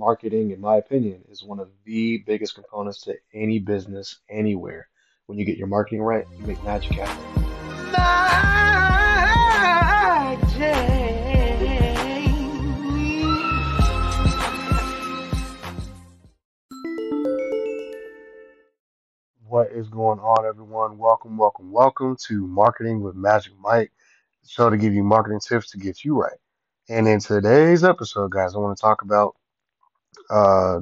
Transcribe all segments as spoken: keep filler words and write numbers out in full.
marketing, in my opinion, is one of the biggest components to any business anywhere. When you get your marketing right, you make magic happen. What is going on, everyone? Welcome, welcome, welcome to Marketing with Magic Mike. So to give you marketing tips to get you right. And in today's episode, guys, I want to talk about uh,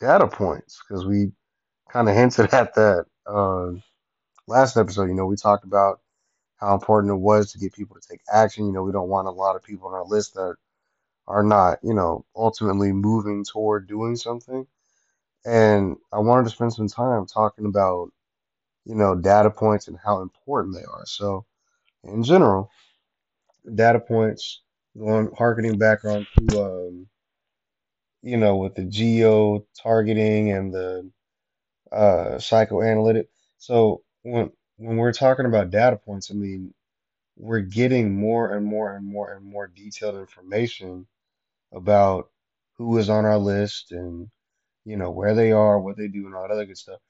data points, because we kind of hinted at that uh, last episode. You know, we talked about how important it was to get people to take action. You know, we don't want a lot of people on our list that are not, you know, ultimately moving toward doing something. And I wanted to spend some time talking about, you know, data points and how important they are. So in general, data points, going harkening back on to, um, you know, with the geo targeting and the uh, psychoanalytic. So when when we're talking about data points, I mean, we're getting more and more and more and more detailed information about who is on our list and, you know, where they are, what they do, and all that other good stuff.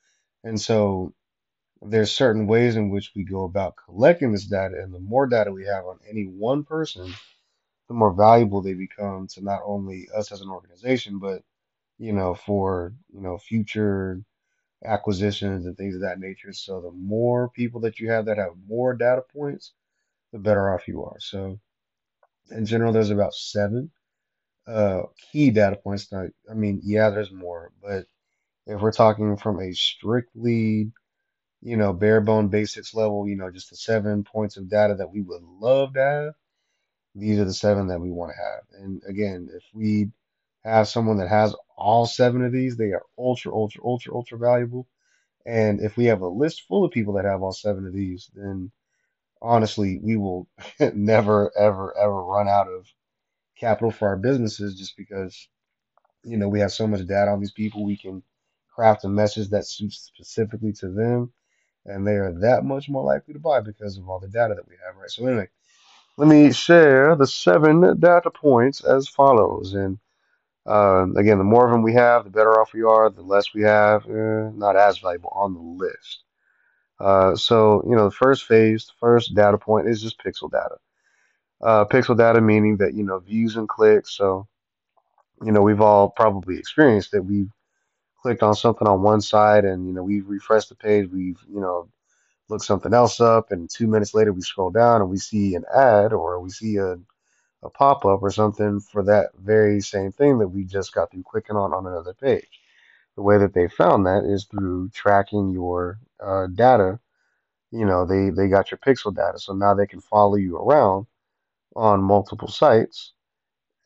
And so there's certain ways in which we go about collecting this data, and the more data we have on any one person, the more valuable they become to not only us as an organization, but, you know, for, you know, future acquisitions and things of that nature. So the more people that you have that have more data points, the better off you are. So in general, there's about seven uh, key data points. Now, I mean, yeah, there's more, but if we're talking from a strictly, you know, bare bone basics level, you know, just the seven points of data that we would love to have, these are the seven that we want to have. And again, if we have someone that has all seven of these, they are ultra, ultra, ultra, ultra valuable. And if we have a list full of people that have all seven of these, then honestly, we will never, ever, ever run out of capital for our businesses, just because, you know, we have so much data on these people. We can craft a message that suits specifically to them, and they are that much more likely to buy because of all the data that we have, right? So anyway, let me share the seven data points as follows. And uh, again, the more of them we have, the better off we are. The less we have, eh, not as valuable on the list. Uh, so, you know, the first phase, the first data point is just pixel data. Uh, pixel data meaning that, you know, views and clicks. So, you know, we've all probably experienced that. We've clicked on something on one side and, you know, we've refreshed the page. We've, you know, look something else up, and two minutes later we scroll down and we see an ad, or we see a, a pop-up or something for that very same thing that we just got through clicking on on another page. The way that they found that is through tracking your uh, data. You know, they, they got your pixel data, so now they can follow you around on multiple sites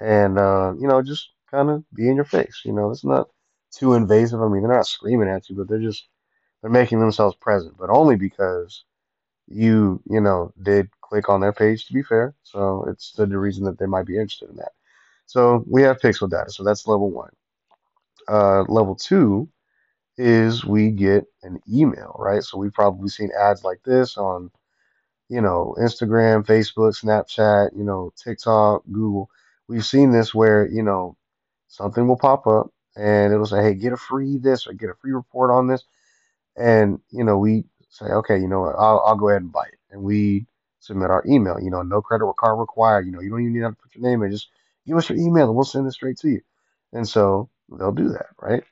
and, uh, you know, just kind of be in your face. You know, it's not too invasive. I mean, they're not screaming at you, but they're just They're making themselves present, but only because you, you know, did click on their page, to be fair. So it's the reason that they might be interested in that. So we have pixel data. So that's level one. Uh, level two is we get an email, right? So we've probably seen ads like this on, you know, Instagram, Facebook, Snapchat, you know, TikTok, Google. We've seen this where, you know, something will pop up and it'll say, hey, get a free this or get a free report on this. And, you know, we say, okay, you know what, I'll, I'll go ahead and buy it. And we submit our email, you know, no credit or card required. You know, you don't even need to put your name in. Just give us your email and we'll send it straight to you. And so they'll do that, right?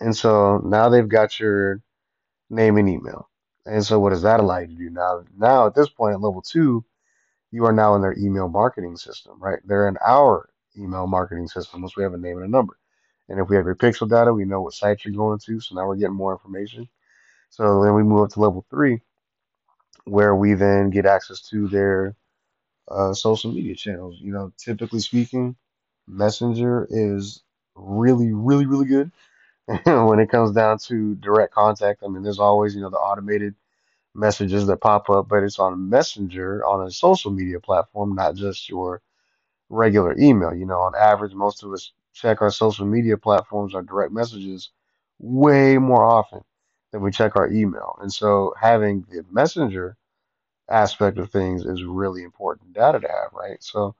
And so now they've got your name and email. And so what does that allow you to do now? Now at this point at level two, you are now in their email marketing system, right? They're in our email marketing system once we have a name and a number. And if we have your pixel data, we know what sites you're going to. So now we're getting more information. So then we move up to level three, where we then get access to their uh, social media channels. You know, typically speaking, Messenger is really, really, really good when it comes down to direct contact. I mean, there's always, you know, the automated messages that pop up, but it's on Messenger on a social media platform, not just your regular email. You know, on average, most of us check our social media platforms, our direct messages, way more often than we check our email. And so having the messenger aspect of things is really important data to have, right? So,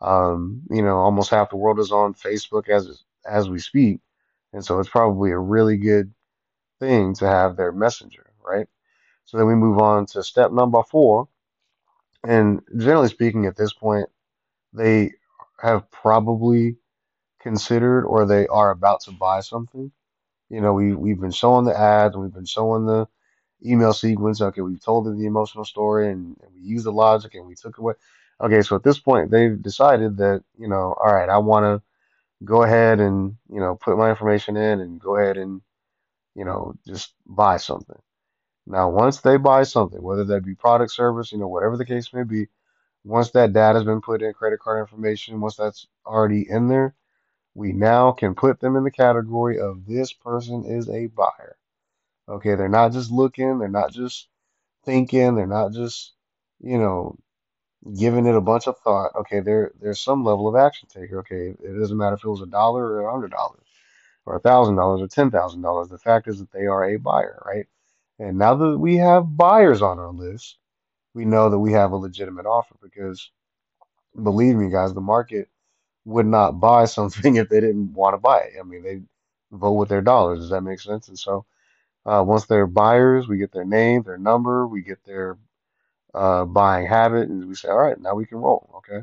um, you know, almost half the world is on Facebook as as we speak. And so it's probably a really good thing to have their messenger, right? So then we move on to step number four. And generally speaking, at this point, they have probably considered or they are about to buy something. You know, we, we've been showing the ads, and we've been showing the email sequence. Okay, we've told them the emotional story, and, and we used the logic, and we took away. Okay, so at this point, they've decided that, you know, all right, I want to go ahead and, you know, put my information in and go ahead and, you know, just buy something. Now, once they buy something, whether that be product, service, you know, whatever the case may be, once that data has been put in, credit card information, once that's already in there, we now can put them in the category of this person is a buyer. Okay, they're not just looking, they're not just thinking, they're not just, you know, giving it a bunch of thought. Okay, there there's some level of action taker. Okay, it doesn't matter if it was a dollar or a hundred dollars or a thousand dollars or ten thousand dollars. The fact is that they are a buyer, right? And now that we have buyers on our list, we know that we have a legitimate offer, because believe me, guys, the market would not buy something if they didn't want to buy it. I mean, they vote with their dollars. Does that make sense? And so uh, once they're buyers, we get their name, their number, we get their uh, buying habit, and we say, all right, now we can roll. Okay.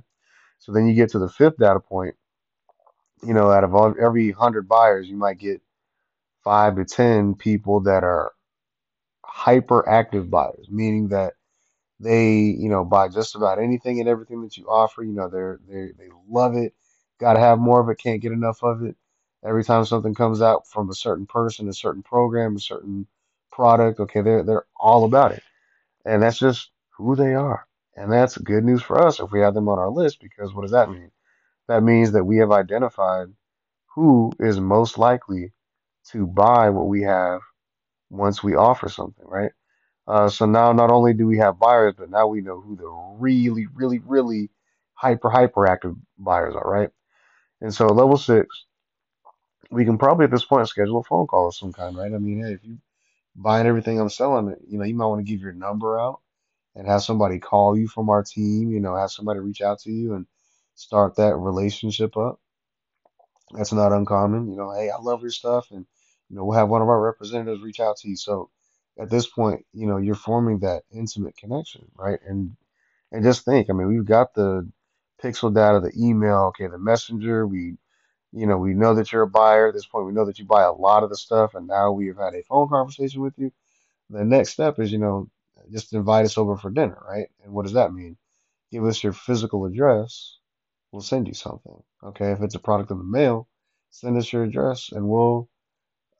So then you get to the fifth data point. You know, out of all, every hundred buyers, you might get five to ten people that are hyperactive buyers, meaning that they, you know, buy just about anything and everything that you offer. You know, they're, they they love it. Got to have more of it. Can't get enough of it. Every time something comes out from a certain person, a certain program, a certain product, okay, they're they're all about it, and that's just who they are. And that's good news for us if we have them on our list, because what does that mean? That means that we have identified who is most likely to buy what we have once we offer something, right? Uh, so now not only do we have buyers, but now we know who the really, really, really hyper, hyperactive buyers are, right? And so level six, we can probably at this point schedule a phone call of some kind, right? I mean, hey, if you're buying everything I'm selling, you know, you might want to give your number out and have somebody call you from our team, you know, have somebody reach out to you and start that relationship up. That's not uncommon. You know, hey, I love your stuff, and, you know, we'll have one of our representatives reach out to you. So at this point, you know, you're forming that intimate connection, right? And and just think, I mean, we've got the pixel data, the email, okay, the messenger. We, you know, we know that you're a buyer. At this point, we know that you buy a lot of the stuff, and now we have had a phone conversation with you. The next step is, you know, just invite us over for dinner, right? And what does that mean? Give us your physical address. We'll send you something, okay? If it's a product in the mail, send us your address, and we'll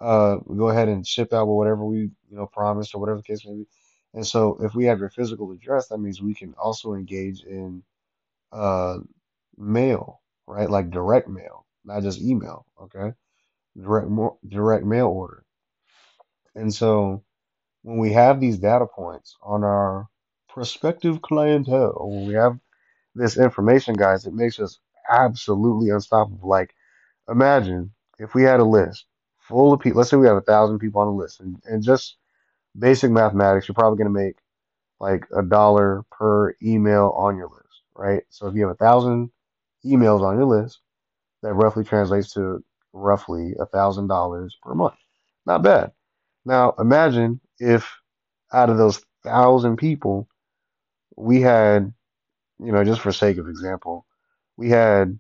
uh, go ahead and ship out whatever we, you know, promised or whatever the case may be. And so if we have your physical address, that means we can also engage in uh, mail, right? Like direct mail, not just email, okay? Direct, more, direct mail order. And so when we have these data points on our prospective clientele, when we have this information, guys, it makes us absolutely unstoppable. Like, imagine if we had a list full of people. Let's say we have a thousand people on the list, and, and just basic mathematics, you're probably going to make like a dollar per email on your list, right? So if you have a thousand emails on your list, that roughly translates to roughly a thousand dollars per month. Not bad. Now imagine if out of those thousand people, we had, you know, just for sake of example, we had,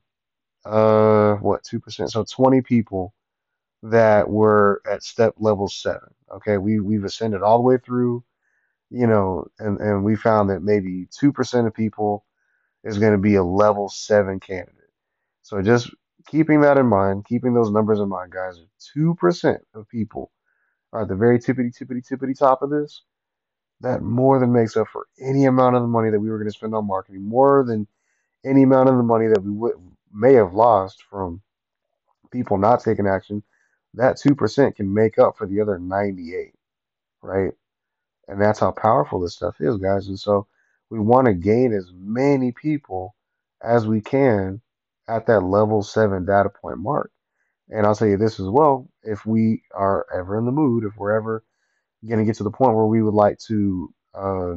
uh, what, two percent? So twenty people that were at step level seven. Okay. We, we've ascended all the way through, you know, and, and we found that maybe two percent of people is going to be a level seven candidate. So just keeping that in mind, keeping those numbers in mind, guys, two percent of people are at the very tippity, tippity, tippity top of this. That more than makes up for any amount of the money that we were going to spend on marketing, more than any amount of the money that we would, may have lost from people not taking action. That two percent can make up for the other ninety-eight, right? And that's how powerful this stuff is, guys. And so we want to gain as many people as we can at that level seven data point mark. And I'll tell you this as well, if we are ever in the mood, if we're ever going to get to the point where we would like to, uh,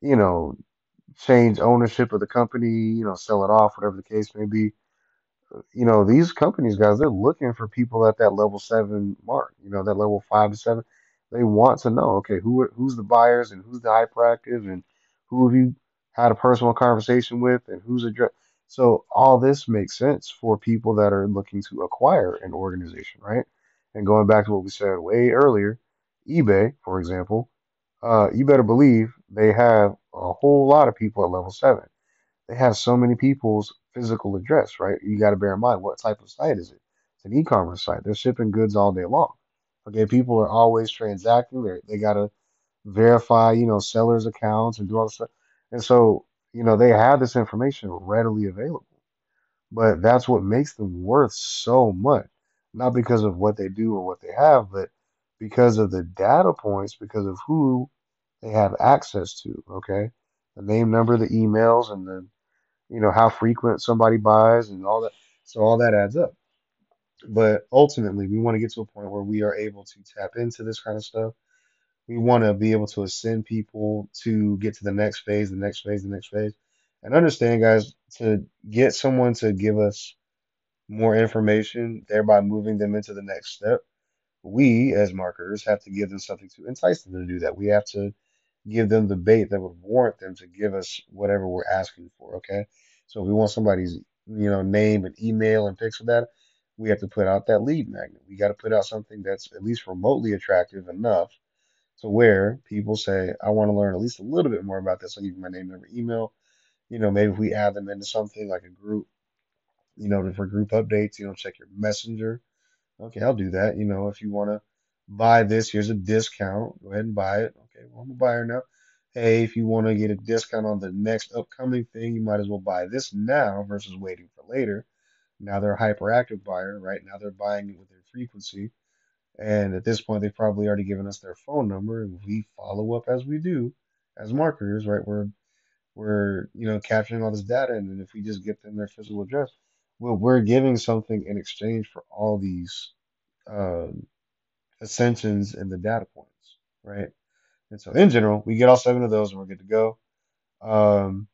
you know, change ownership of the company, you know, sell it off, whatever the case may be, you know, these companies, guys, they're looking for people at that level seven mark, you know, that level five to seven. They want to know, okay, who are, who's the buyers and who's the hyperactive and who have you had a personal conversation with and who's address. So all this makes sense for people that are looking to acquire an organization, right? And going back to what we said way earlier, eBay, for example, uh, you better believe they have a whole lot of people at level seven. They have so many people's physical address, right? You got to bear in mind, what type of site is it? It's an e-commerce site. They're shipping goods all day long. Okay, people are always transacting. They're, they got to verify, you know, sellers' accounts and do all this stuff. And so, you know, they have this information readily available. But that's what makes them worth so much. Not because of what they do or what they have, but because of the data points, because of who they have access to, okay? The name, number, the emails, and the, you know, how frequent somebody buys and all that. So all that adds up. But ultimately, we want to get to a point where we are able to tap into this kind of stuff. We want to be able to ascend people to get to the next phase, the next phase, the next phase. And understand, guys, to get someone to give us more information, thereby moving them into the next step, we as marketers have to give them something to entice them to do that. We have to give them the bait that would warrant them to give us whatever we're asking for, okay? So if we want somebody's, you know, name and email and pixel data, we have to put out that lead magnet. We got to put out something that's at least remotely attractive enough to where people say, I want to learn at least a little bit more about this. I'll give you my name, number, email. You know, maybe if we add them into something like a group, you know, for group updates, you know, check your messenger. Okay, I'll do that. You know, if you want to buy this, here's a discount. Go ahead and buy it. Okay, well, I'm a buyer now. Hey, if you want to get a discount on the next upcoming thing, you might as well buy this now versus waiting for later. Now they're a hyperactive buyer, right? Now they're buying it with their frequency. And at this point, they've probably already given us their phone number, and we follow up as we do as marketers, right? We're, we're you know, capturing all this data, and then if we just get them their physical address, well, we're giving something in exchange for all these um, ascensions in the data points, right? And so in general, we get all seven of those and we're good to go. Um,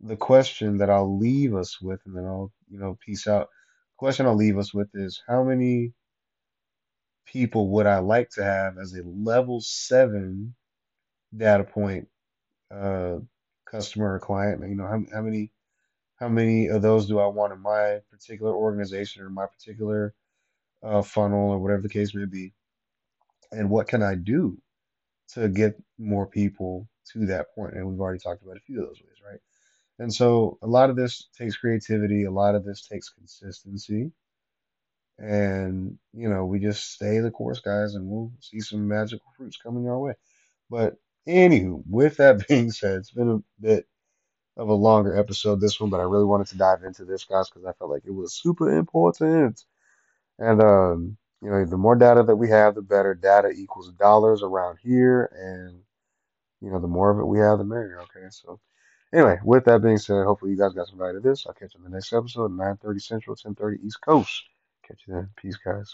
the question that I'll leave us with, and then I'll, you know, peace out. The question I'll leave us with is, how many people would I like to have as a level seven data point uh, customer or client? You know, how, how many... How many of those do I want in my particular organization or my particular uh, funnel or whatever the case may be? And what can I do to get more people to that point? And we've already talked about a few of those ways, right? And so a lot of this takes creativity. A lot of this takes consistency. And, you know, we just stay the course, guys, and we'll see some magical fruits coming our way. But anywho, with that being said, it's been a bit of a longer episode, this one, but I really wanted to dive into this, guys, because I felt like it was super important. And, um, you know, the more data that we have, the better. Data equals dollars around here, and, you know, the more of it we have, the merrier, okay? So, anyway, with that being said, hopefully you guys got some value to this. I'll catch you in the next episode, nine thirty Central, ten thirty East Coast. Catch you then. Peace, guys.